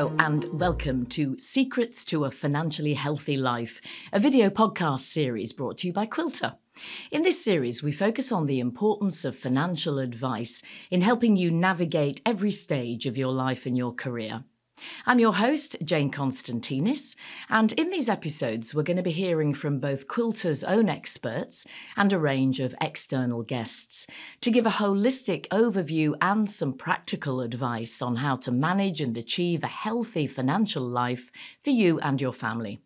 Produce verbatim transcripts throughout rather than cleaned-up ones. Hello and welcome to Secrets to a Financially Healthy Life, a video podcast series brought to you by Quilter. In this series, we focus on the importance of financial advice in helping you navigate every stage of your life and your career. I'm your host, Jane Constantinis, and in these episodes, we're going to be hearing from both Quilter's own experts and a range of external guests to give a holistic overview and some practical advice on how to manage and achieve a healthy financial life for you and your family.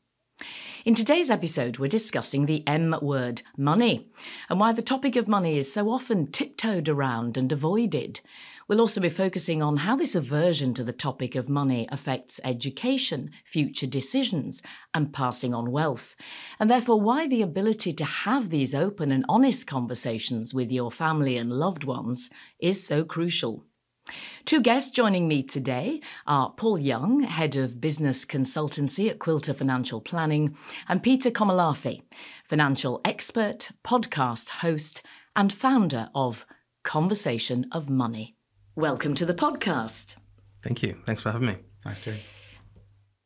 In today's episode, we're discussing the M word, money, and why the topic of money is so often tiptoed around and avoided. We'll also be focusing on how this aversion to the topic of money affects education, future decisions, and passing on wealth, and therefore why the ability to have these open and honest conversations with your family and loved ones is so crucial. Two guests joining me today are Paul Young, Head of Business Consultancy at Quilter Financial Planning, and Peter Komolafe, financial expert, podcast host, and founder of Conversation of Money. Welcome to the podcast. Thank you. Thanks for having me. Nice to.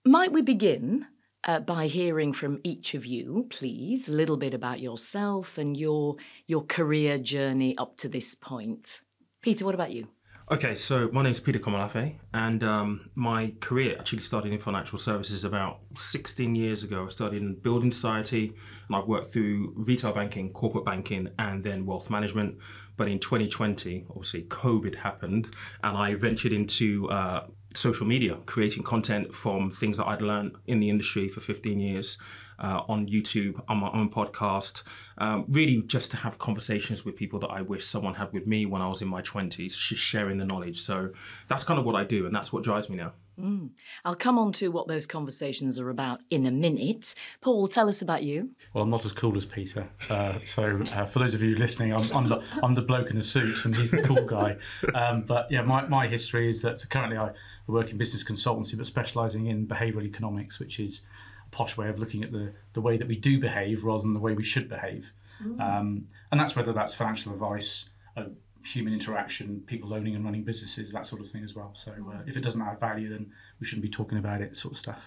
Might we begin uh, by hearing from each of you, please, a little bit about yourself and your, your career journey up to this point. Peter, what about you? Okay, so my name is Peter Komolafe, and um, my career actually started in financial services about sixteen years ago. I started in building society, and I've worked through retail banking, corporate banking, and then wealth management. But in twenty twenty, obviously COVID happened, and I ventured into uh, social media, creating content from things that I'd learned in the industry for fifteen years. Uh, on YouTube, on my own podcast, um, really just to have conversations with people that I wish someone had with me when I was in my twenties, just sharing the knowledge. So that's kind of what I do, and that's what drives me now. Mm. I'll come on to what those conversations are about in a minute. Paul, tell us about you. Well, I'm not as cool as Peter. Uh, so uh, for those of you listening, I'm, I'm, the, I'm the bloke in a suit and he's the cool guy. Um, but yeah, my, my history is that currently I work in business consultancy, but specialising in behavioural economics, which is posh way of looking at the, the way that we do behave rather than the way we should behave. Mm. Um, and that's whether that's financial advice, uh, human interaction, people owning and running businesses, that sort of thing as well. So uh, if it doesn't add value, then we shouldn't be talking about it, sort of stuff.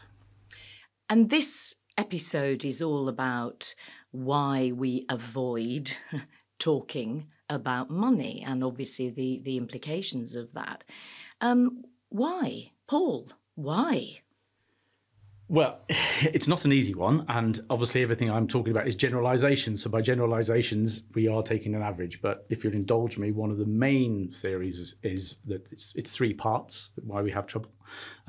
And this episode is all about why we avoid talking about money and obviously the, the implications of that. Um, why? Paul, why? Well, it's not an easy one, and obviously everything I'm talking about is generalisation. So by generalisations, we are taking an average. But if you'll indulge me, one of the main theories is, is that it's, it's three parts why we have trouble.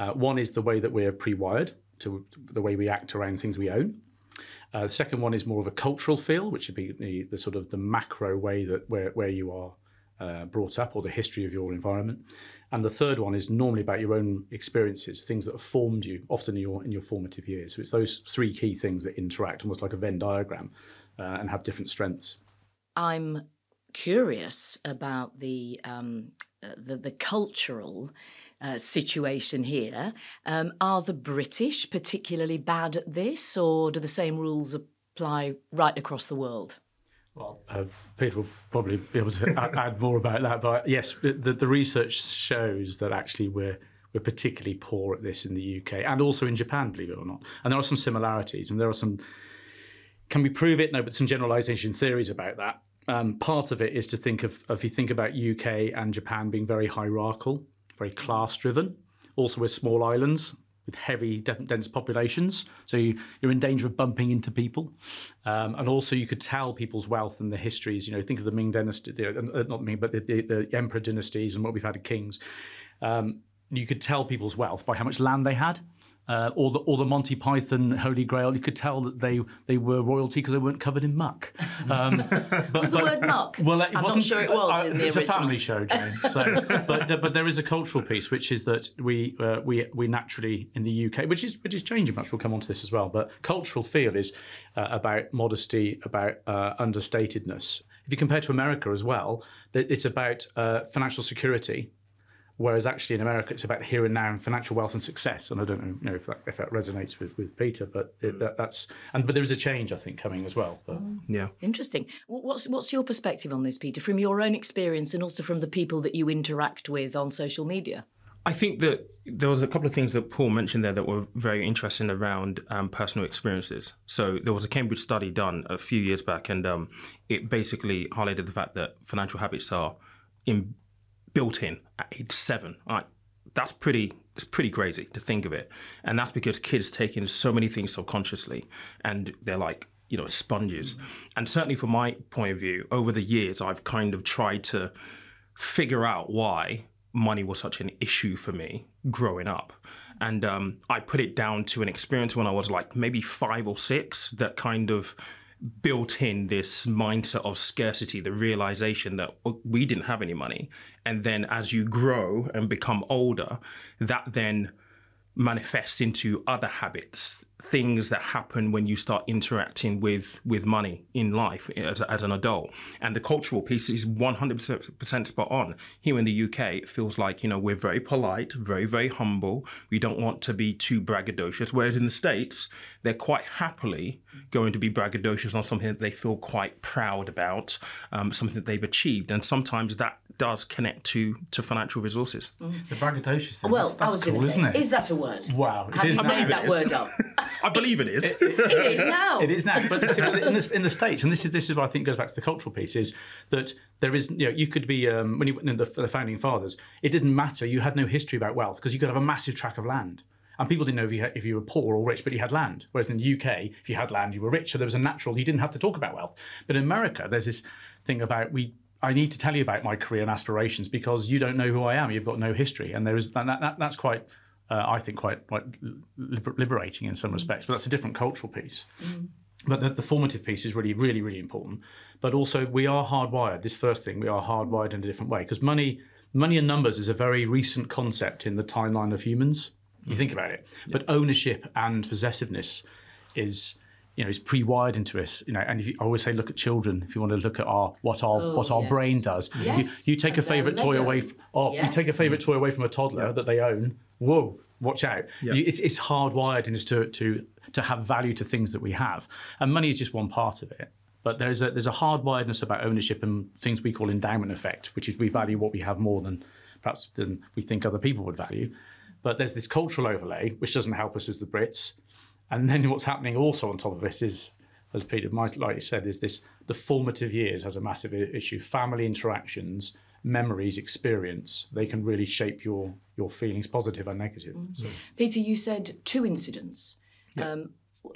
Uh, one is the way that we're pre-wired, to the way we act around things we own. Uh, the second one is more of a cultural feel, which would be the, the sort of the macro way that where, where you are uh, brought up, or the history of your environment. And the third one is normally about your own experiences, things that have formed you, often in your, in your formative years. So it's those three key things that interact, almost like a Venn diagram, uh, and have different strengths. I'm curious about the um, the, the cultural uh, situation here. Um, are the British particularly bad at this, or do the same rules apply right across the world? Well, uh, Peter will probably be able to add, add more about that, but yes, the, the research shows that actually we're we're particularly poor at this in the U K and also in Japan, believe it or not. And there are some similarities, and there are some. Can we prove it? No, but some generalisation theories about that. Um, part of it is to think of if you think about U K and Japan being very hierarchical, very class-driven. Also, we're small islands with heavy, dense populations, so you, you're in danger of bumping into people. Um, and also you could tell people's wealth and the histories, you know, think of the Ming dynasty, the, not Ming, but the, the, the emperor dynasties and what we've had of kings. Um, you could tell people's wealth by how much land they had, uh, or, the, or the Monty Python Holy Grail. You could tell that they, they were royalty because they weren't covered in muck. Um, but, was the but, word muck? Well, it I'm wasn't, not sure it was uh, in the it's original. It's a family show, Jane. So, but, the, but there is a cultural piece, which is that we, uh, we, we naturally, in the U K, which is, which is changing much, we'll come on to this as well, but cultural feel is uh, about modesty, about uh, understatedness. If you compare to America as well, it's about uh, financial security. Whereas actually in America, it's about here and now and financial wealth and success. And I don't know if that, if that resonates with, with Peter, but it, that, that's and but there is a change, I think, coming as well. But, mm. Yeah, interesting. What's what's your perspective on this, Peter, from your own experience and also from the people that you interact with on social media? I think that there was a couple of things that Paul mentioned there that were very interesting around um, personal experiences. So there was a Cambridge study done a few years back, and um, it basically highlighted the fact that financial habits are in, built in at age seven. Like, that's pretty, it's pretty crazy to think of it. And that's because kids take in so many things subconsciously, and they're like, you know, sponges. Mm-hmm. And certainly from my point of view, over the years, I've kind of tried to figure out why money was such an issue for me growing up. And um, I put it down to an experience when I was like maybe five or six that kind of built in this mindset of scarcity, the realization that we didn't have any money. And then as you grow and become older, that then manifests into other habits, things that happen when you start interacting with with money in life as, as an adult. And the cultural piece is one hundred percent spot on. Here in the U K, it feels like, you know, we're very polite, very, very humble. We don't want to be too braggadocious. Whereas in the States, they're quite happily going to be braggadocious on something that they feel quite proud about, um, something that they've achieved. And sometimes that does connect to to financial resources. Mm. The braggadocious thing, well, that's, that's I was cool, say, isn't it? Is that a word? Wow, it Have is you now. made that word up? I believe it is. It, it, it is now. It is now. But in the, in the States, and this is this is what I think goes back to the cultural piece, is that there is, you know, you could be, um, when you went in the, the founding fathers, it didn't matter. You had no history about wealth because you could have a massive tract of land. And people didn't know if you, had, if you were poor or rich, but you had land. Whereas in the U K, if you had land, you were rich. So there was a natural, you didn't have to talk about wealth. But in America, there's this thing about we... I need to tell you about my career and aspirations because you don't know who I am. You've got no history. And there is and that, that, that's quite, uh, I think, quite, quite liber liberating in some mm. respects. But that's a different cultural piece. Mm. But the, the formative piece is really, really, really important. But also, we are hardwired. This first thing, we are hardwired in a different way. Because money, money and numbers is a very recent concept in the timeline of humans. You mm. think about it. Yeah. But ownership and possessiveness is... you know, it's pre-wired into us, you know, and if you, I always say, look at children. If you want to look at our what our oh, what our yes. brain does, yes. you, you take and a favourite toy away. From, oh, yes. you take a favourite toy away from a toddler yeah. that they own. Whoa, watch out! Yeah. You, it's it's hardwired in us to to to have value to things that we have, and money is just one part of it. But there's a there's a hardwiredness about ownership and things we call endowment effect, which is we value what we have more than perhaps than we think other people would value. But there's this cultural overlay which doesn't help us as the Brits. And then what's happening also on top of this is, as Peter might like you said, is this the formative years has a massive issue. Family interactions, memories, experience, they can really shape your your feelings, positive and negative. Mm. So. Peter, you said two incidents. Yeah. Um,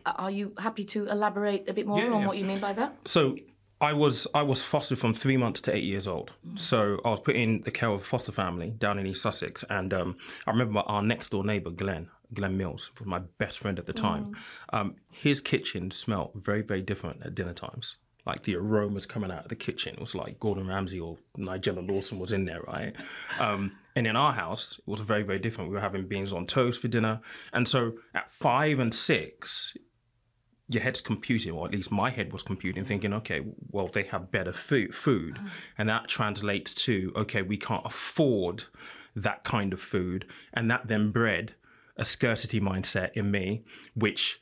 are you happy to elaborate a bit more yeah, on yeah. what you mean by that? So I was I was fostered from three months to eight years old. Mm. So I was put in the care of a foster family down in East Sussex, and um, I remember our next door neighbour, Glenn. Glenn Mills was my best friend at the time. Mm. Um, his kitchen smelled very, very different at dinner times. Like the aromas coming out of the kitchen, it was like Gordon Ramsay or Nigella Lawson was in there, right? Um, and in our house, it was very, very different. We were having beans on toast for dinner. And so at five and six, your head's computing, or at least my head was computing, thinking, okay, well, they have better food. food. Mm. And that translates to, okay, we can't afford that kind of food. And that then bred a scarcity mindset in me, which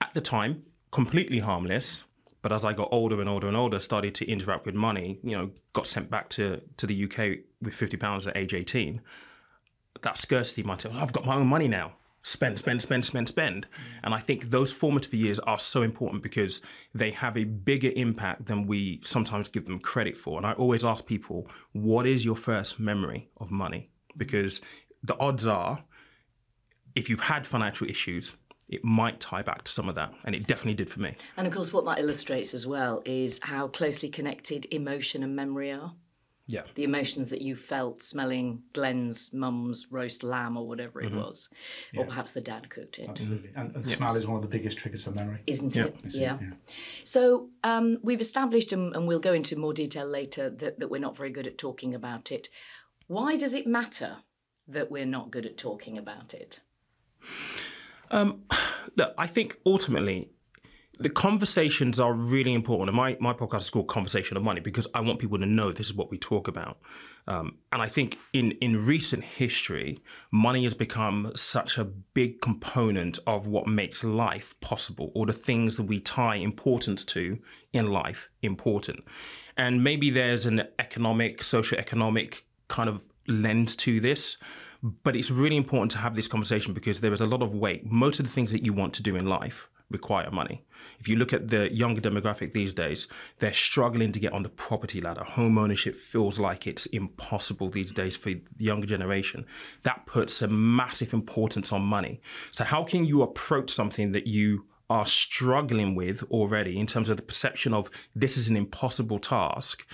at the time, completely harmless, but as I got older and older and older, started to interact with money, you know, got sent back to, to the U K with fifty pounds at age eighteen. That scarcity mindset, well, I've got my own money now. Spend, spend, spend, spend, spend. And I think those formative years are so important because they have a bigger impact than we sometimes give them credit for. And I always ask people, what is your first memory of money? Because the odds are, if you've had financial issues, it might tie back to some of that, and it definitely did for me. And of course, what that illustrates as well is how closely connected emotion and memory are. Yeah. The emotions that you felt smelling Glenn's mum's roast lamb or whatever it mm-hmm. was, yeah. or perhaps the dad cooked it. Absolutely, and, and yes. smell is one of the biggest triggers for memory. Isn't yeah. it? Yeah. it? Yeah. So um, we've established, and, and we'll go into more detail later, that, that we're not very good at talking about it. Why does it matter that we're not good at talking about it? Um, look, I think ultimately the conversations are really important. And my, my podcast is called Conversation of Money because I want people to know this is what we talk about. Um, and I think in, in recent history, money has become such a big component of what makes life possible, or the things that we tie importance to in life important. And maybe there's an economic, socioeconomic kind of lens to this. But it's really important to have this conversation because there is a lot of weight. Most of the things that you want to do in life require money. If you look at the younger demographic these days, they're struggling to get on the property ladder. Home ownership feels like it's impossible these days for the younger generation. That puts a massive importance on money. So how can you approach something that you are struggling with already in terms of the perception of this is an impossible task,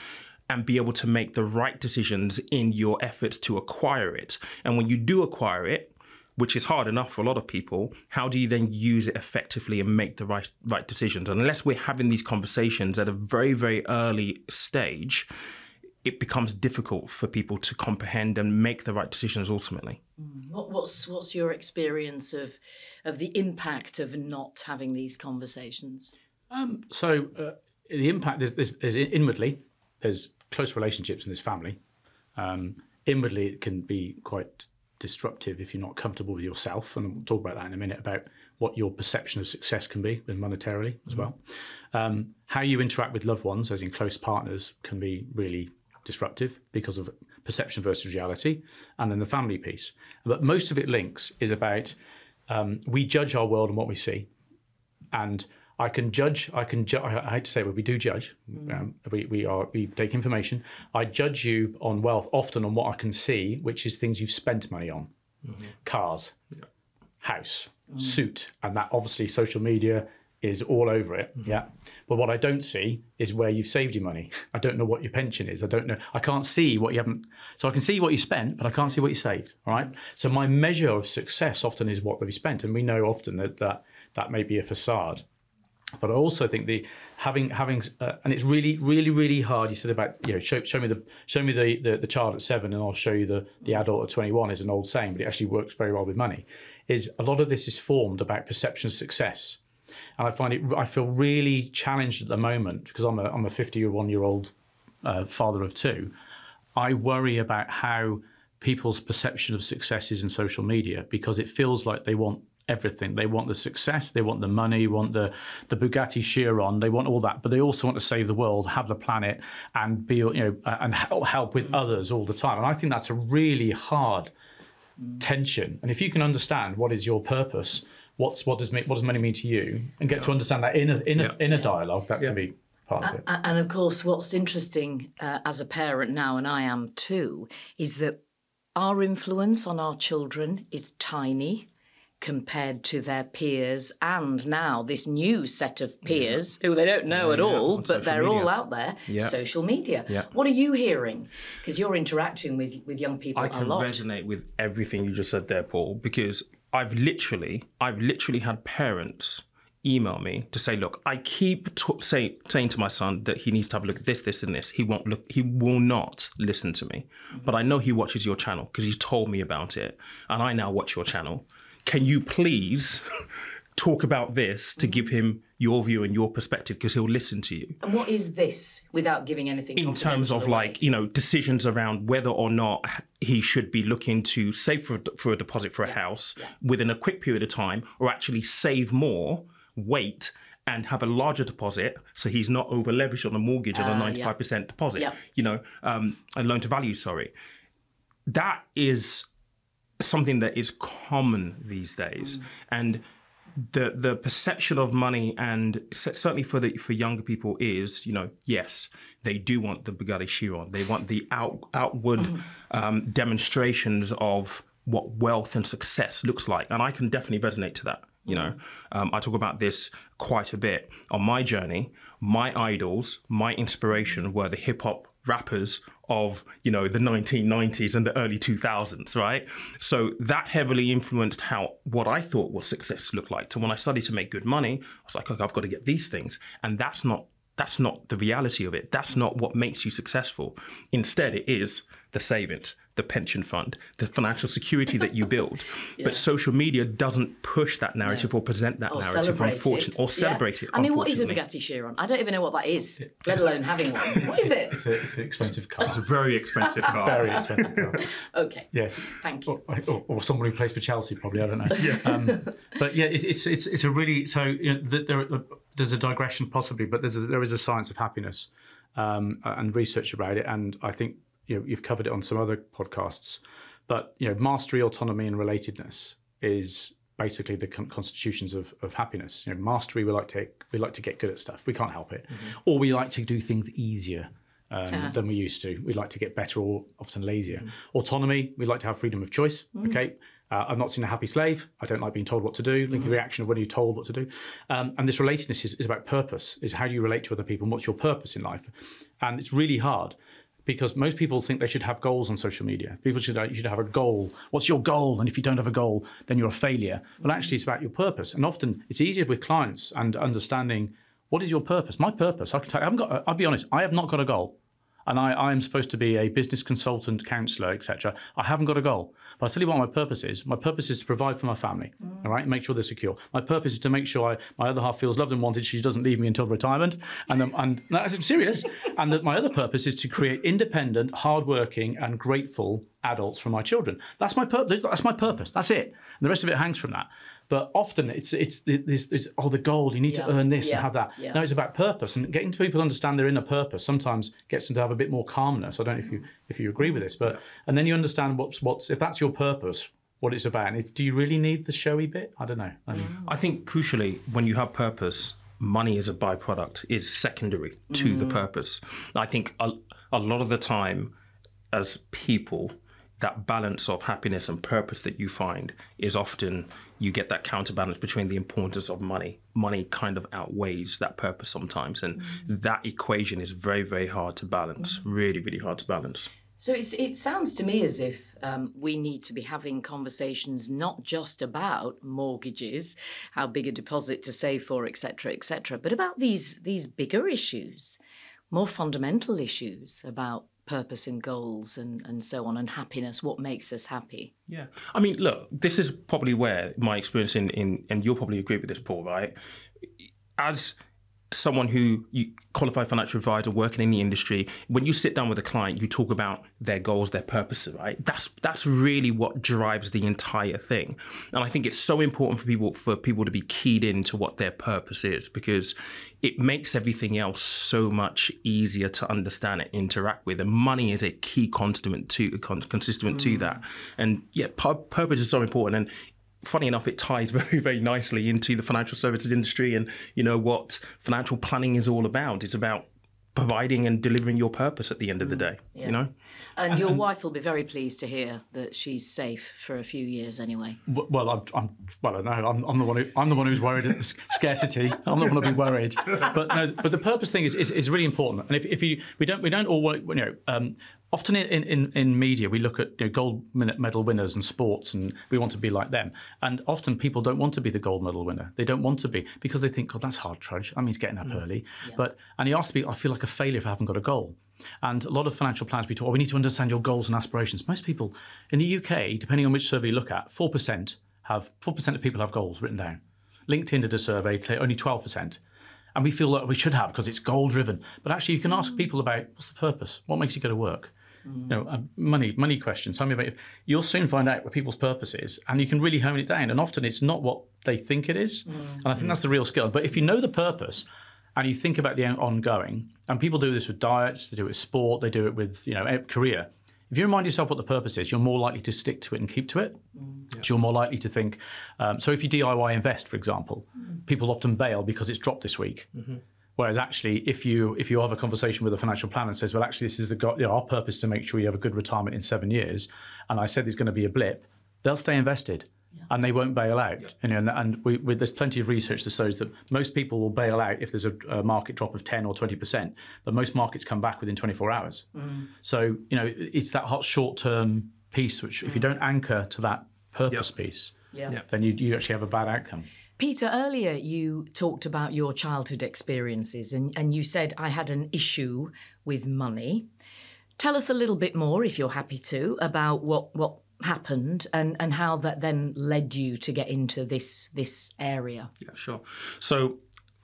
and be able to make the right decisions in your efforts to acquire it? And when you do acquire it, which is hard enough for a lot of people, how do you then use it effectively and make the right, right decisions? Unless we're having these conversations at a very, very early stage, it becomes difficult for people to comprehend and make the right decisions ultimately. What, what's, what's your experience of, of the impact of not having these conversations? Um, so uh, the impact is, is, is inwardly. There's close relationships and there's family. Um, inwardly, it can be quite disruptive if you're not comfortable with yourself. And we'll talk about that in a minute, about what your perception of success can be monetarily as mm-hmm. well. Um, how you interact with loved ones, as in close partners, can be really disruptive because of perception versus reality. And then the family piece. But most of it links is about um, we judge our world and what we see. And I can judge, I can ju I hate to say it, but we do judge. Mm. Um, we, we, are, we take information. I judge you on wealth, often on what I can see, which is things you've spent money on. Mm-hmm. Cars, yeah. house, mm. suit, and that obviously social media is all over it, mm-hmm. yeah. But what I don't see is where you've saved your money. I don't know what your pension is. I don't know, I can't see what you haven't, so I can see what you spent, but I can't see what you saved, all right? So my measure of success often is what they've spent, and we know often that that, that may be a facade. But I also think the having having uh, and it's really really really hard. You said about you know show, show me the show me the, the the child at seven and I'll show you the the adult at twenty-one is an old saying, but it actually works very well with money. Is a lot of this is formed about perception of success, and I find it I feel really challenged at the moment because I'm a I'm a fifty-one year old uh, father of two. I worry about how people's perception of success is in social media because it feels like they want everything. They want the success, they want the money, want the, the Bugatti Chiron, they want all that, but they also want to save the world, have the planet, and be, you know, and help with others all the time. And I think that's a really hard tension. And if you can understand what is your purpose, what's what does what does money mean to you, and get yeah. to understand that in a, in a, yeah. in a dialogue, that yeah. can be part of it. And of course, what's interesting uh, as a parent now, and I am too, is that our influence on our children is tiny compared to their peers, and now this new set of peers yeah. who they don't know yeah, at all, yeah. but they're media. all out there, yeah. social media. Yeah. What are you hearing? Because you're interacting with, with young people a lot. I can resonate with everything you just said there, Paul, because I've literally, I've literally had parents email me to say, look, I keep t say, saying to my son that he needs to have a look at this, this, and this. He won't look, he will not listen to me. Mm-hmm. But I know he watches your channel because he's told me about it, and I now watch your channel. Can you please talk about this to give him your view and your perspective, because he'll listen to you? And what is this, without giving anything in terms of away? like, you know, decisions around whether or not he should be looking to save for, for a deposit for a yeah. house yeah. within a quick period of time, or actually save more, wait, and have a larger deposit so he's not over leveraged on a mortgage uh, on a ninety-five percent yeah. deposit, yeah. you know, um, a loan to value, sorry. That is something that is common these days, mm. and the the perception of money, and certainly for the for younger people, is you know yes they do want the Bugatti Chiron, they want the out, outward mm. um, demonstrations of what wealth and success looks like, and I can definitely resonate to that. You know, um, I talk about this quite a bit on my journey. My idols, my inspiration, were the hip hop rappers of, you know, the nineteen nineties and the early two thousands, right? So that heavily influenced how what I thought was success looked like. So when I started to make good money, I was like, okay, I've got to get these things. And that's not, that's not the reality of it. That's not what makes you successful. Instead, it is the savings, the pension fund, the financial security that you build. yeah. But social media doesn't push that narrative no. or present that or narrative, unfortunately, or celebrate yeah. it. I mean, what is a Bugatti Chiron? I don't even know what that is, let alone having one. What is it? It's, a, it's an expensive car. It's a very expensive car. Very expensive car. Okay. Yes. Thank you. Or, or, or someone who plays for Chelsea, probably. I don't know. Yeah. Um, but yeah, it, it's it's it's a really so you know, there, there there's a digression possibly, but there's a, there is a science of happiness um, and research about it, and I think. You know, you've covered it on some other podcasts, But you know, mastery, autonomy, and relatedness is basically the con constitutions of, of happiness. You know, mastery, we like to we like to get good at stuff. We can't help it, mm-hmm. or we like to do things easier um, yeah. than we used to. We like to get better, or often lazier. Mm-hmm. Autonomy, we like to have freedom of choice. Mm-hmm. Okay. Uh, I've not seen a happy slave. I don't like being told what to do. Link the reaction of when you're told what to do. Um, and this relatedness is, is about purpose, is how do you relate to other people and what's your purpose in life? And it's really hard because most people think they should have goals on social media. People should, uh, you should have a goal. What's your goal? And if you don't have a goal, then you're a failure. But actually, it's about your purpose. And often it's easier with clients and understanding what is your purpose? My purpose, I can tell you, I haven't got, a, I'll be honest, I have not got a goal. And I, I'm supposed to be a business consultant, counsellor, et cetera. I haven't got a goal. But I'll tell you what my purpose is. My purpose is to provide for my family, mm. all right, make sure they're secure. My purpose is to make sure I, my other half feels loved and wanted. She doesn't leave me until retirement. And, um, and no, I'm serious. And that my other purpose is to create independent, hardworking and grateful adults for my children. That's my purpose. That's my purpose. That's it. And the rest of it hangs from that. But often it's, it's, it's, it's oh, the goal, you need yeah. to earn this yeah. and have that. Yeah. No, it's about purpose. And getting people to understand their inner purpose sometimes gets them to have a bit more calmness. I don't know if you, if you agree with this, but, and then you understand what's, what's, if that's your purpose, what it's about. And it's, do you really need the showy bit? I don't know. I mean, I think crucially, when you have purpose, money as a byproduct is secondary to mm. the purpose. I think a, a lot of the time as people, that balance of happiness and purpose that you find is often you get that counterbalance between the importance of money. Money kind of outweighs that purpose sometimes. And mm-hmm. that equation is very, very hard to balance, mm-hmm. really, really hard to balance. So it's, it sounds to me as if um, we need to be having conversations not just about mortgages, how big a deposit to save for, et cetera, et cetera, but about these, these bigger issues, more fundamental issues about purpose and goals and, and so on, and happiness, what makes us happy. Yeah. I mean, look, this is probably where my experience in, in and you'll probably agree with this, Paul, right? As someone who, you qualified financial advisor, working in the industry, when you sit down with a client, you talk about their goals, their purposes, right? That's that's really what drives the entire thing. And I think it's so important for people, for people to be keyed into what their purpose is, because it makes everything else so much easier to understand and interact with. And money is a key constituent to, constituent mm. to that. And yeah, purpose is so important. And funny enough, it ties very, very nicely into the financial services industry and, you know, what financial planning is all about. It's about providing and delivering your purpose at the end of the day, yeah. you know? And, and your and, wife will be very pleased to hear that she's safe for a few years anyway. Well, I'm, I'm well, no, I'm, I'm the one who I'm the one who's worried at the scarcity. I'm not going to be worried. But no, but the purpose thing is is, is really important. And if, if you we don't we don't all work, you know. Um, Often in, in, in media, we look at you know, gold medal winners and sports, and we want to be like them. And often people don't want to be the gold medal winner. They don't want to be, because they think, God, that's hard trudge. That means getting up mm. early. Yeah. But and he asked me, I feel like a failure if I haven't got a goal. And a lot of financial planners we talk, oh, we need to understand your goals and aspirations. Most people in the U K, depending on which survey you look at, four percent have four percent of people have goals written down. LinkedIn did a survey, say only twelve percent. And we feel like we should have, because it's goal driven. But actually, you can mm. ask people about what's the purpose, what makes you go to work. You know, uh, money, money questions. Tell me about it. You'll soon find out what people's purpose is, and you can really hone it down. And often it's not what they think it is. Mm. And I think that's the real skill. But if you know the purpose and you think about the ongoing, and people do this with diets, they do it with sport, they do it with, you know, career. If you remind yourself what the purpose is, you're more likely to stick to it and keep to it. Mm. Yeah. So you're more likely to think. Um, so if you D I Y invest, for example, mm. people often bail because it's dropped this week. Mm-hmm. Whereas actually, if you if you have a conversation with a financial planner and says, well, actually, this is the you know, our purpose to make sure you have a good retirement in seven years, and I said there's going to be a blip, they'll stay invested, yeah. and they won't bail out. Yeah. You know, and and we, we, there's plenty of research that shows that most people will bail out if there's a, a market drop of ten or twenty percent, but most markets come back within twenty-four hours. Mm. So you know, it's that hot short-term piece, which mm. if you don't anchor to that purpose yeah. piece, yeah. Yeah. then you, you actually have a bad outcome. Peter, earlier you talked about your childhood experiences and, and you said I had an issue with money. Tell us a little bit more, if you're happy to, about what, what happened and, and how that then led you to get into this, this area. Yeah, sure. So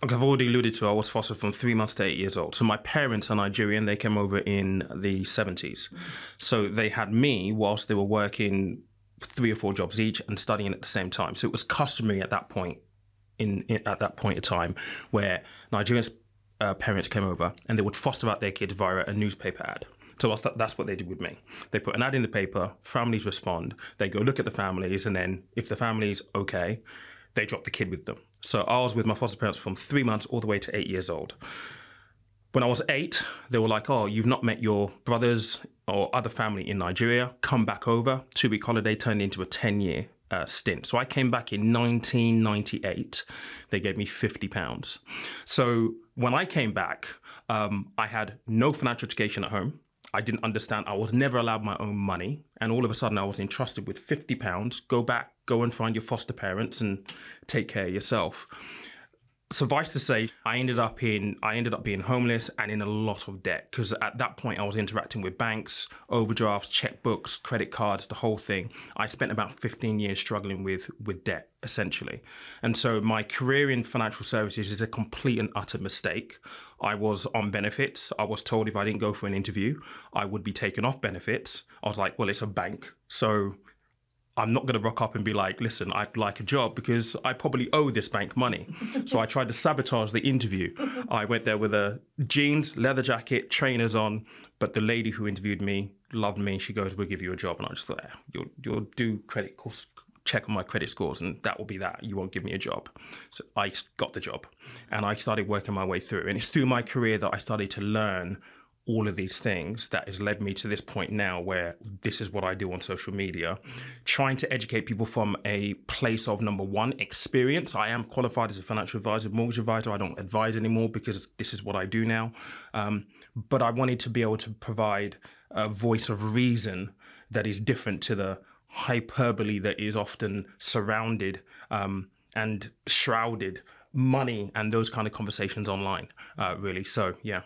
I've already alluded to, I was fostered from three months to eight years old. So my parents are Nigerian. They came over in the seventies. So they had me whilst they were working three or four jobs each and studying at the same time. So it was customary at that point in, in at that point in time where Nigerian uh, parents came over and they would foster out their kids via a newspaper ad. So that's what they did with me. They put an ad in the paper, families respond, they go look at the families, and then if the family's okay, they drop the kid with them. So I was with my foster parents from three months all the way to eight years old. When I was eight, they were like, oh, you've not met your brothers or other family in Nigeria, come back over. Two-week holiday turned into a ten-year uh, stint. So I came back in nineteen ninety-eight. They gave me fifty pounds. So when I came back, um, I had no financial education at home. I didn't understand. I was never allowed my own money. And all of a sudden, I was entrusted with fifty pounds. Go back, go and find your foster parents and take care of yourself. Suffice to say, I ended up in I ended up being homeless and in a lot of debt, because at that point I was interacting with banks, overdrafts, checkbooks, credit cards, the whole thing. I spent about fifteen years struggling with with debt, essentially. And so my career in financial services is a complete and utter mistake. I was on benefits. I was told if I didn't go for an interview, I would be taken off benefits. I was like, well, it's a bank, so I'm not going to rock up and be like, listen, I'd like a job because I probably owe this bank money. So I tried to sabotage the interview. I went there with a jeans, leather jacket, trainers on, but the lady who interviewed me loved me. She goes, we'll give you a job. And I just thought, you'll, you'll do credit course, check on my credit scores and that will be that. You won't give me a job. So I got the job and I started working my way through. And it's through my career that I started to learn all of these things that has led me to this point now where this is what I do on social media, trying to educate people from a place of, number one, experience. I am qualified as a financial advisor, mortgage advisor. I don't advise anymore because this is what I do now. Um, but I wanted to be able to provide a voice of reason that is different to the hyperbole that is often surrounded um, and shrouded money and those kind of conversations online, uh, really. So, yeah.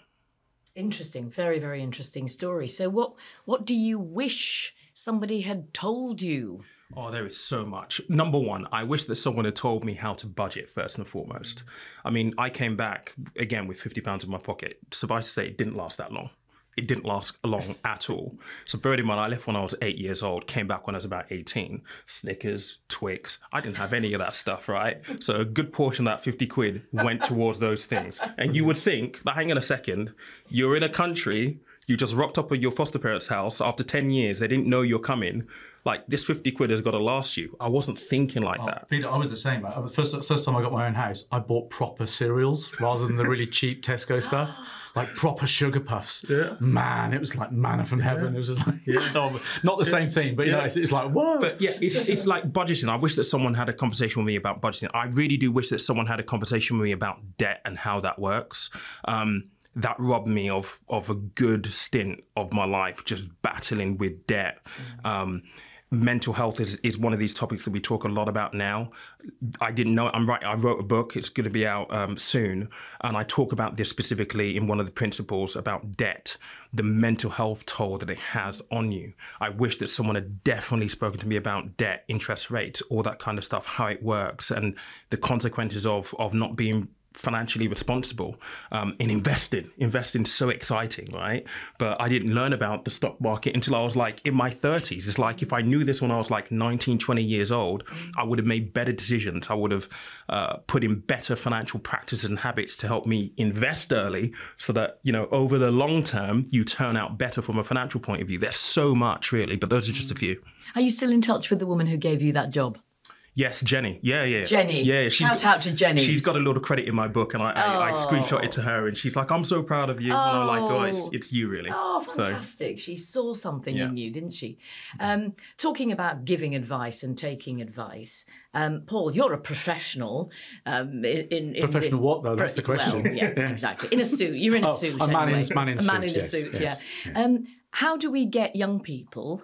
Interesting, very, very interesting story. So what what do you wish somebody had told you? Oh, there is so much. Number one, I wish that someone had told me how to budget first and foremost. I mean, I came back, again, with fifty pounds in my pocket. Suffice to say, it didn't last that long. It didn't last long at all. So bear in mind, I left when I was eight years old, came back when I was about eighteen. Snickers, Twix, I didn't have any of that stuff, right? So a good portion of that fifty quid went towards those things. And you would think, like, hang on a second, you're in a country, you just rocked up at your foster parents' house after ten years, they didn't know you're coming. Like, this fifty quid has got to last you. I wasn't thinking like oh, that. Peter, I was the same. Like, first, first time I got my own house, I bought proper cereals rather than the really cheap Tesco stuff. Like proper sugar puffs. Yeah. Man, it was like manna from heaven. Yeah. It was just like, yeah. no, not the yeah. same thing, but you yeah. know, it's, it's like, whoa. But yeah, it's, it's like budgeting. I wish that someone had a conversation with me about budgeting. I really do wish that someone had a conversation with me about debt and how that works. Um, that robbed me of, of a good stint of my life, just battling with debt. Mm-hmm. um, Mental health is, is one of these topics that we talk a lot about now. I didn't know it. I'm right. I wrote a book. It's going to be out um, soon. And I talk about this specifically in one of the principles about debt, the mental health toll that it has on you. I wish that someone had definitely spoken to me about debt, interest rates, all that kind of stuff, how it works and the consequences of, of not being financially responsible um, in investing. Investing's so exciting, right? But I didn't learn about the stock market until I was like in my thirties. It's like if I knew this when I was like nineteen, twenty years old, I would have made better decisions. I would have uh, put in better financial practices and habits to help me invest early so that, you know, over the long term, you turn out better from a financial point of view. There's so much really, but those are just a few. Are you still in touch with the woman who gave you that job? Yes, Jenny. Yeah, yeah. Jenny. Yeah, she's shout got, out to Jenny. She's got a little credit in my book, and I, oh. I, I screenshot it to her, and she's like, "I'm so proud of you." Oh. And I'm like, "Oh, it's, it's you, really." Oh, fantastic! So, she saw something yeah. in you, didn't she? Um, talking about giving advice and taking advice, um, Paul, you're a professional. Um, in, in professional in, what though? That's the question. Well, yeah, yes. exactly. In a suit. You're in a oh, suit. A man anyway. in a man in a suit. A man in yes, a suit. Yes, yeah. Yes. Um, how do we get young people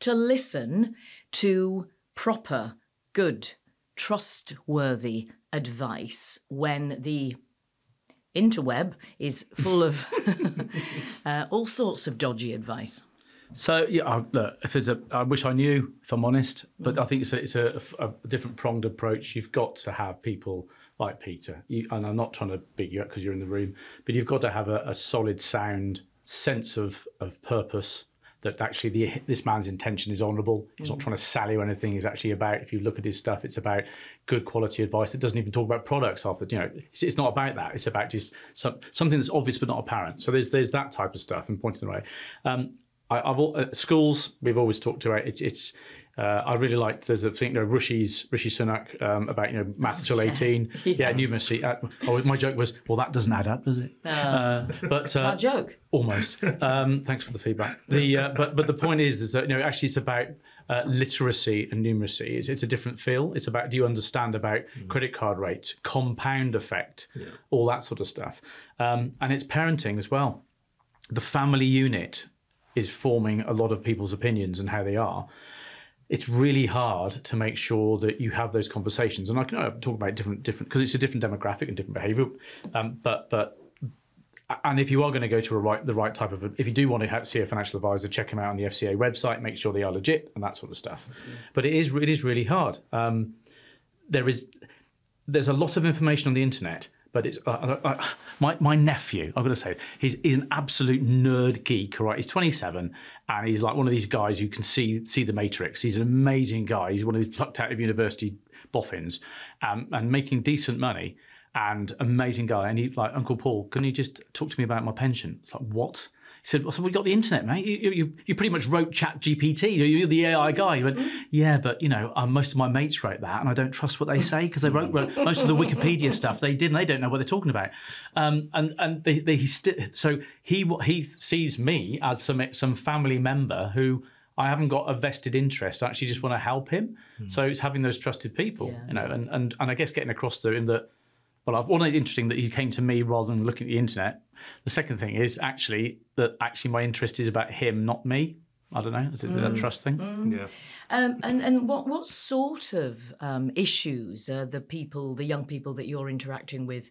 to listen to proper, good, trustworthy advice when the interweb is full of uh, all sorts of dodgy advice? So yeah, I, look, if there's a, I wish I knew, if I'm honest, but mm. I think it's a, it's a, a different pronged approach. You've got to have people like Peter, you, and I'm not trying to beat you up because you're in the room, but you've got to have a, a solid, sound sense of of purpose. that actually the, this man's intention is honourable. He's mm-hmm. not trying to sell you anything. He's actually about, if you look at his stuff, it's about good quality advice that doesn't even talk about products after, you know, it's, it's not about that. It's about just some, something that's obvious but not apparent. So there's there's that type of stuff and pointing the way. Um, I, I've, uh, schools, we've always talked about, it's, it's Uh, I really liked, there's a thing, you know, Rishi's, Rishi Sunak um, about, you know, maths till eighteen. Yeah, yeah numeracy. Uh, oh, my joke was, well, that doesn't add up, does it? Uh, uh, but, it's uh, not a joke. Almost. Um, thanks for the feedback. The uh, but but the point is, is that, you know, actually it's about uh, literacy and numeracy. It's, it's a different feel. It's about, do you understand about mm. credit card rates, compound effect, yeah. all that sort of stuff. Um, and it's parenting as well. The family unit is forming a lot of people's opinions and how they are. It's really hard to make sure that you have those conversations, and I can uh, talk about different, different, because it's a different demographic and different behaviour. Um, but, but, and if you are going to go to a right, the right type of, if you do want to have, see a financial advisor, check them out on the F C A website, make sure they are legit, and that sort of stuff. Mm-hmm. But it is, it is really hard. Um, there is, there's a lot of information on the internet. But it's, uh, uh, my, my nephew, I've got to say, he's, he's an absolute nerd geek, right? He's twenty-seven, and he's like one of these guys who can see see the Matrix. He's an amazing guy. He's one of these plucked out of university boffins, um, and making decent money, and amazing guy. And he, like, Uncle Paul, can you just talk to me about my pension? It's like, what? He said, well, so we got the internet, mate. You, you, you pretty much wrote ChatGPT. You're the A I guy. He went, yeah, but, you know, um, most of my mates wrote that, and I don't trust what they say because they wrote, wrote most of the Wikipedia stuff. They did, and they don't know what they're talking about. Um, and and they, they, he st so he he sees me as some some family member who I haven't got a vested interest. I actually just want to help him. Mm. So it's having those trusted people, yeah. you know, and, and, and I guess getting across to him that, well, I've, one, it's interesting that he came to me rather than looking at the internet. The second thing is actually that actually my interest is about him, not me. I don't know, is it mm. that trust thing? Mm. Yeah. Um, and and what, what sort of um, issues are the people, the young people that you're interacting with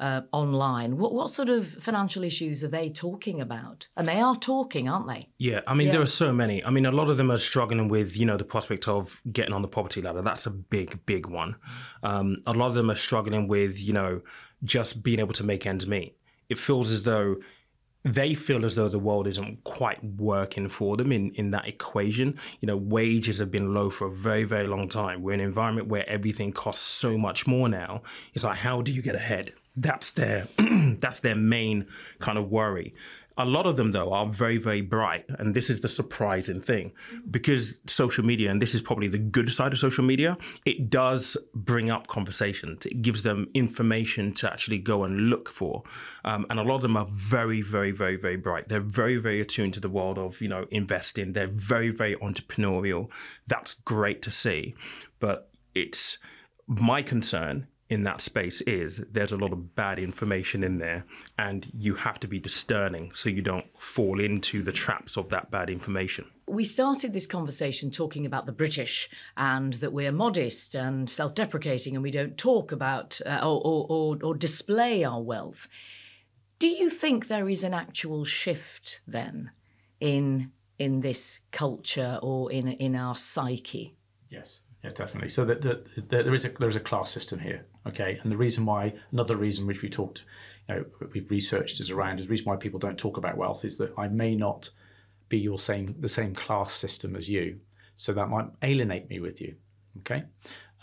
uh, online, what, what sort of financial issues are they talking about? And they are talking, aren't they? Yeah, I mean, yeah. there are so many. I mean, a lot of them are struggling with, you know, the prospect of getting on the property ladder. That's a big, big one. Um, a lot of them are struggling with, you know, just being able to make ends meet. It feels as though... they feel as though the world isn't quite working for them in, in that equation. You know, wages have been low for a very, very long time. We're in an environment where everything costs so much more now. It's like, how do you get ahead? That's their, that's their main kind of worry. A lot of them, though, are very, very bright. And this is the surprising thing, because social media, and this is probably the good side of social media, it does bring up conversations. It gives them information to actually go and look for. Um, and a lot of them are very, very, very, very bright. They're very, very attuned to the world of, you know, investing. They're very, very entrepreneurial. That's great to see. But it's my concern in that space is there's a lot of bad information in there, and you have to be discerning so you don't fall into the traps of that bad information. We started this conversation talking about the British and that we're modest and self-deprecating and we don't talk about uh, or, or, or, or display our wealth. Do you think there is an actual shift then in, in this culture or in, in our psyche? Yes. Yeah, definitely. So that the, the, there is a there is a class system here, okay. And the reason why, another reason which we talked, you know, we've researched is around is the reason why people don't talk about wealth is that I may not be your same the same class system as you, so that might alienate me with you, okay.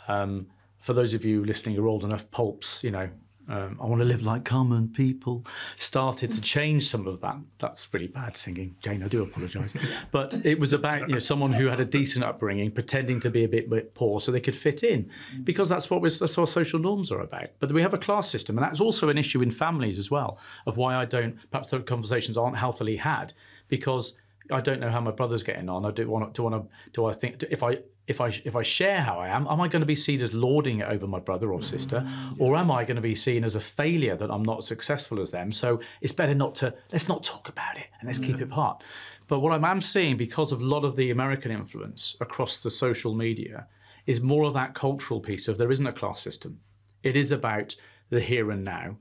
Um, for those of you listening who are old enough, pulps, you know, um, I want to live like common people, started to change some of that. That's really bad singing, Jane, I do apologise. But it was about, you know, someone who had a decent upbringing, pretending to be a bit, bit poor so they could fit in, because that's what, we're, that's what social norms are about. But we have a class system, and that's also an issue in families as well, of why I don't, perhaps the conversations aren't healthily had, because I don't know how my brother's getting on. I do want to, do, want to, do I think, do, if I... If I, if I share how I am, am I going to be seen as lauding it over my brother or sister? Mm-hmm. Or am I going to be seen as a failure that I'm not as successful as them? So it's better not to, let's not talk about it and let's mm-hmm. keep it apart. But what I'm seeing, because of a lot of the American influence across the social media, is more of that cultural piece of there isn't a class system. It is about the here and now.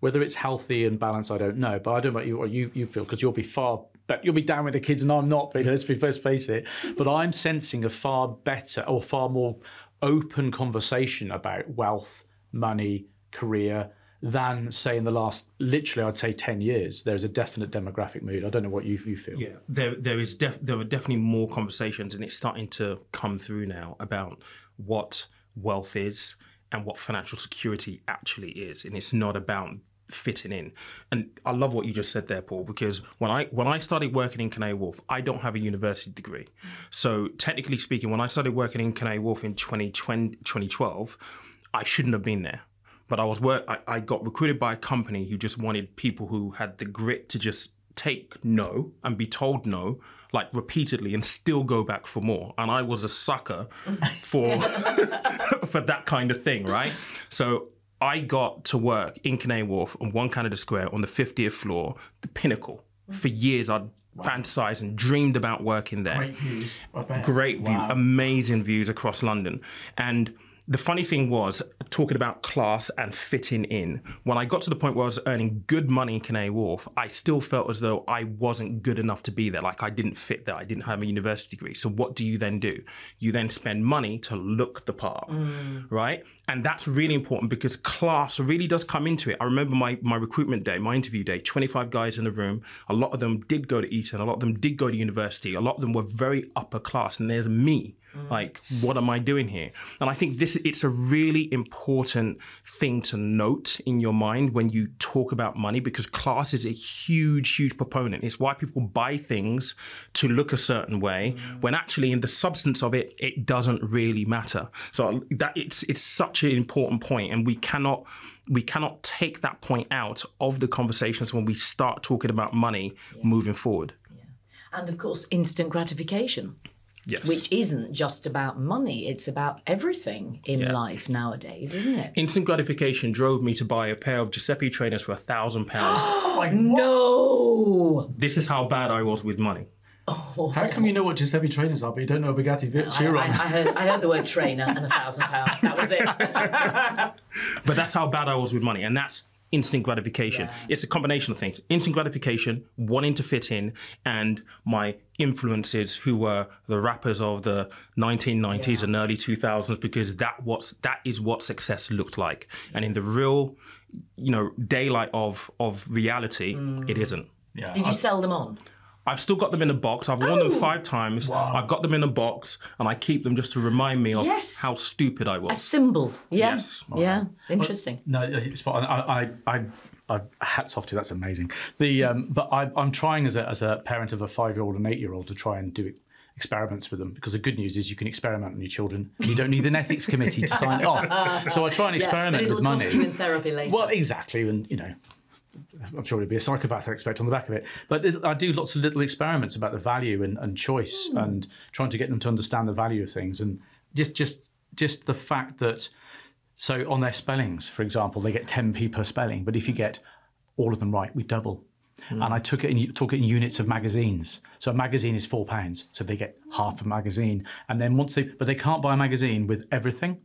Whether it's healthy and balanced, I don't know. But I don't know what you, what you, you feel, because you'll be far But you'll be down with the kids, and I'm not, but let's, let's face it. But I'm sensing a far better or far more open conversation about wealth, money, career, than, say, in the last, literally, I'd say ten years, there is a definite demographic mood. I don't know what you, you feel. Yeah, there, there, is def there are definitely more conversations, and it's starting to come through now about what wealth is and what financial security actually is. And it's not about fitting in. And I love what you just said there, Paul, because when I when I started working in Canary Wharf, I don't have a university degree. So technically speaking, when I started working in Canary Wharf in twenty twelve, I shouldn't have been there. But I was work. I, I got recruited by a company who just wanted people who had the grit to just take no and be told no, like repeatedly, and still go back for more. And I was a sucker for for that kind of thing, right? So I got to work in Canary Wharf on One Canada Square on the fiftieth floor, the pinnacle. For years, I'd wow. fantasized and dreamed about working there. Great views, I bet. Great view, wow. amazing views across London, and. The funny thing was, talking about class and fitting in, when I got to the point where I was earning good money in Canary Wharf, I still felt as though I wasn't good enough to be there, like I didn't fit there, I didn't have a university degree. So what do you then do? You then spend money to look the part, mm. right? And that's really important because class really does come into it. I remember my, my recruitment day, my interview day, twenty-five guys in the room, a lot of them did go to Eton, a lot of them did go to university, a lot of them were very upper class, and there's me. Like, what am I doing here? And I think this it's a really important thing to note in your mind when you talk about money, because class is a huge, huge proponent. It's why people buy things to look a certain way, mm. when actually in the substance of it, it doesn't really matter. So that it's it's such an important point, and we cannot we cannot take that point out of the conversations when we start talking about money yeah. moving forward. Yeah. And of course, instant gratification. Yes. Which isn't just about money, it's about everything in yeah. life nowadays, isn't it? Instant gratification drove me to buy a pair of Giuseppe trainers for a thousand pounds. Like, no! This is how bad I was with money. Oh. How come you know what Giuseppe trainers are, but you don't know a Bugatti Chiron? I, I, I, heard, I heard the word trainer and a thousand pounds, that was it. But that's how bad I was with money, and that's instant gratification. Yeah. It's a combination of things. Instant gratification, wanting to fit in, and my influences who were the rappers of the nineteen nineties yeah. and early two thousands, because that what's that is what success looked like. And in the real, you know, daylight of of reality, mm. it isn't. Yeah. Did you sell them on? I've still got them in a box. I've worn oh. them five times. Wow. I've got them in a box, and I keep them just to remind me of yes. how stupid I was. A symbol. Yeah. Yes. Wow. Yeah. Interesting. Well, no, spot on. I, I, I, I, hats off to you. That's amazing. The, um, but I, I'm trying as a, as a parent of a five-year-old and eight-year-old to try and do it. Experiments with them, because the good news is you can experiment on your children. You don't need an ethics committee to sign it off. So I try and experiment yeah, but it'll with money. Cost you in therapy later. Well, exactly, and you know. I'm sure it'd be a psychopath I expect on the back of it. But it, I do lots of little experiments about the value and, and choice mm. and trying to get them to understand the value of things. And just just just the fact that, so on their spellings, for example, they get ten p per spelling. But if you get all of them right, we double. Mm. And I took it, in, took it in units of magazines. So a magazine is four pounds. So they get half a magazine. And then once they, but they can't buy a magazine with everything.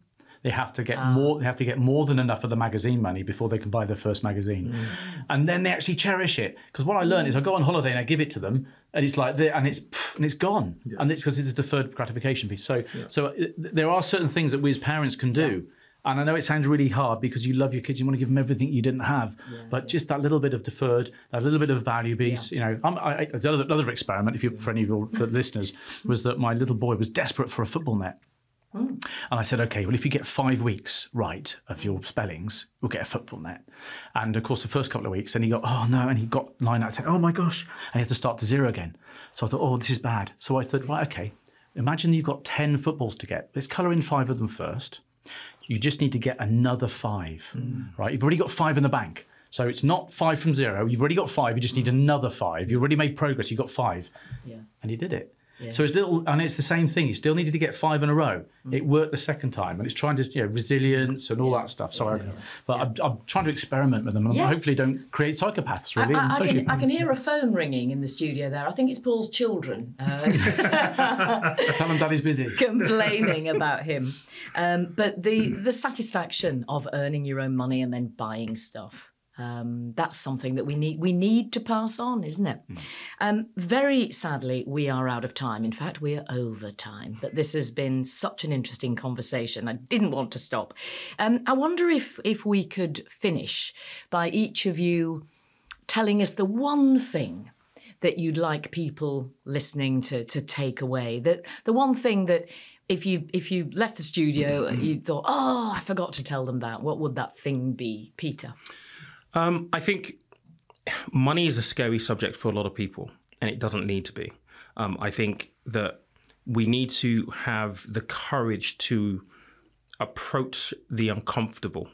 They have to get um. more. They have to get more than enough of the magazine money before they can buy their first magazine, mm. and then they actually cherish it. Because what I learned is, I go on holiday and I give it to them, and it's like, and it's pff, and it's gone, yeah. and it's because it's a deferred gratification piece. So, yeah. so it, there are certain things that we as parents can do, yeah. and I know it sounds really hard because you love your kids, you want to give them everything you didn't have, yeah, but yeah. just that little bit of deferred, that little bit of value piece. Yeah. You know, I'm, I, another, another experiment, if you, for any of your listeners, was that my little boy was desperate for a football net. Mm. And I said, okay, well, if you get five weeks right of your spellings, we'll get a football net. And of course, the first couple of weeks, then he got, oh no, and he got nine out of ten. Oh my gosh. And he had to start to zero again. So I thought, oh, this is bad. So I thought, right, okay, imagine you've got ten footballs to get. Let's colour in five of them first. You just need to get another five, mm. right? You've already got five in the bank. So it's not five from zero. You've already got five. You just need another five. You've already made progress. You've got five. Yeah. And he did it. Yeah. So it's little, and it's the same thing. You still needed to get five in a row. Mm. It worked the second time, and it's trying to, you know, resilience and all yeah. that stuff. Sorry, yeah. but yeah. I'm, I'm trying to experiment with them, and yes. hopefully don't create psychopaths. Really, I, I, and I, can, I can hear a phone ringing in the studio. There, I think it's Paul's children. Uh, Tell them Daddy's busy. Complaining about him, um, but the the satisfaction of earning your own money and then buying stuff. Um, that's something that we need we need to pass on, isn't it? Mm. Um, very sadly, we are out of time. In fact, we are over time. But this has been such an interesting conversation. I didn't want to stop. Um, I wonder if if we could finish by each of you telling us the one thing that you'd like people listening to to take away. That the one thing that if you if you left the studio and you thought, oh, I forgot to tell them that, what would that thing be, Peter? Um, I think money is a scary subject for a lot of people, and it doesn't need to be. Um, I think that we need to have the courage to approach the uncomfortable.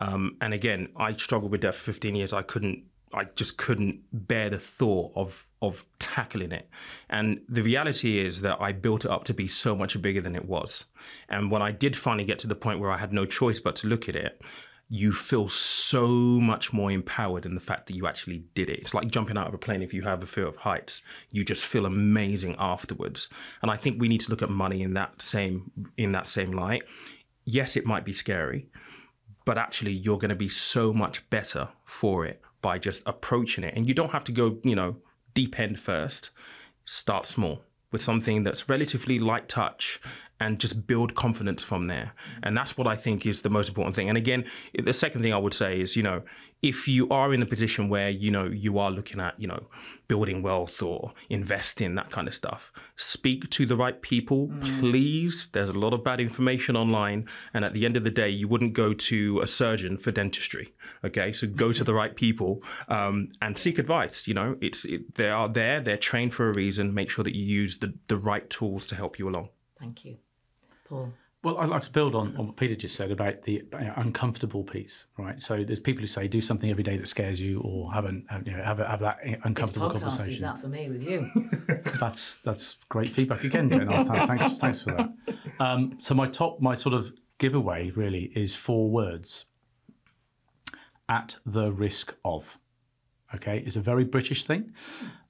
Um, and again, I struggled with that for fifteen years. I couldn't, I just couldn't bear the thought of of tackling it. And the reality is that I built it up to be so much bigger than it was. And when I did finally get to the point where I had no choice but to look at it, you feel so much more empowered in the fact that you actually did it. It's like jumping out of a plane if you have a fear of heights. You just feel amazing afterwards. And I think we need to look at money in that same in that same light. Yes, it might be scary, but actually you're going to be so much better for it by just approaching it. And you don't have to go, you know, deep end first. Start small with something that's relatively light touch, and just build confidence from there. And that's what I think is the most important thing. And again, the second thing I would say is, you know, if you are in a position where, you know, you are looking at, you know, building wealth or investing, that kind of stuff, speak to the right people, mm. please. There's a lot of bad information online. And at the end of the day, you wouldn't go to a surgeon for dentistry. Okay, so go to the right people um, and seek advice. You know, it's it, they are there, they're trained for a reason. Make sure that you use the, the right tools to help you along. Thank you. Paul. Well, I'd like to build on, on what Peter just said about the you know, uncomfortable piece, right? So there's people who say do something every day that scares you, or have an, you know, have, a, have that uncomfortable this podcast conversation. Is that for me with you? that's that's great feedback again, Jane. thanks thanks for that. Um, so my top my sort of giveaway really is four words: at the risk of. Okay, it's a very British thing,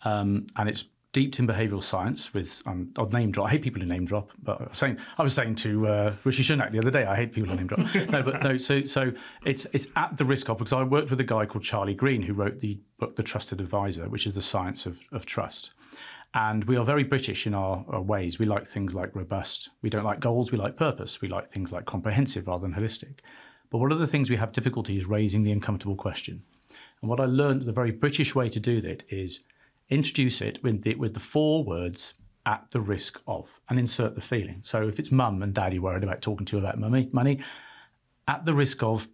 um, and it's deep in behavioural science with, um, I'll name drop, I hate people who name drop, but I was saying, I was saying to uh, Rishi Sunak the other day, I hate people who name drop. No, but no, so so it's it's at the risk of, because I worked with a guy called Charlie Green who wrote the book, The Trusted Advisor, which is the science of, of trust. And we are very British in our, our ways. We like things like robust. We don't like goals, we like purpose. We like things like comprehensive rather than holistic. But one of the things we have difficulty is raising the uncomfortable question. And what I learned, the very British way to do that is introduce it with the, with the four words, at the risk of, and insert the feeling. So if it's mum and daddy worried about talking to you about money, money, at the risk of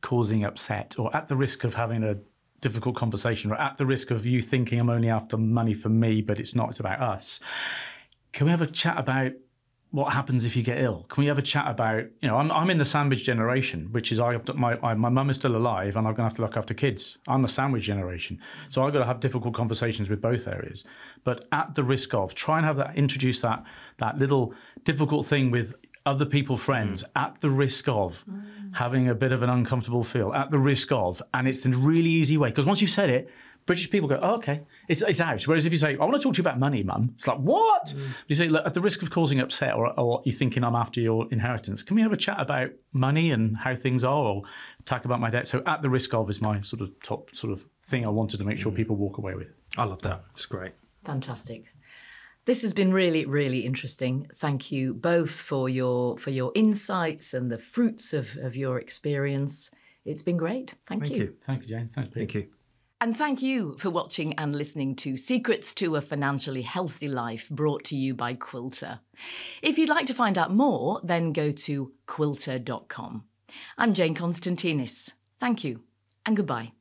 causing upset, or at the risk of having a difficult conversation, or at the risk of you thinking I'm only after money for me, but it's not, it's about us. Can we have a chat about what happens if you get ill? Can we have a chat about, you know, I'm, I'm in the sandwich generation, which is I've my I, my mum is still alive and I'm going to have to look after kids. I'm the sandwich generation. So I've got to have difficult conversations with both areas. But at the risk of, try and have that, introduce that, that little difficult thing with other people, friends, mm. at the risk of mm. having a bit of an uncomfortable feel, at the risk of, and it's the really easy way. Because once you've said it, British people go, oh, okay, it's, it's out. Whereas if you say, I want to talk to you about money, mum, it's like, what? Mm. You say, look, at the risk of causing upset, or, or you thinking I'm after your inheritance, can we have a chat about money and how things are, or talk about my debt? So at the risk of is my sort of top sort of thing I wanted to make sure people walk away with. I love that. It's great. Fantastic. This has been really, really interesting. Thank you both for your for your insights and the fruits of, of your experience. It's been great. Thank, Thank you. you. Thank you, Jane. Thank you. Thank you. And thank you for watching and listening to Secrets to a Financially Healthy Life, brought to you by Quilter. If you'd like to find out more, then go to quilter dot com. I'm Jane Constantinis. Thank you, and goodbye.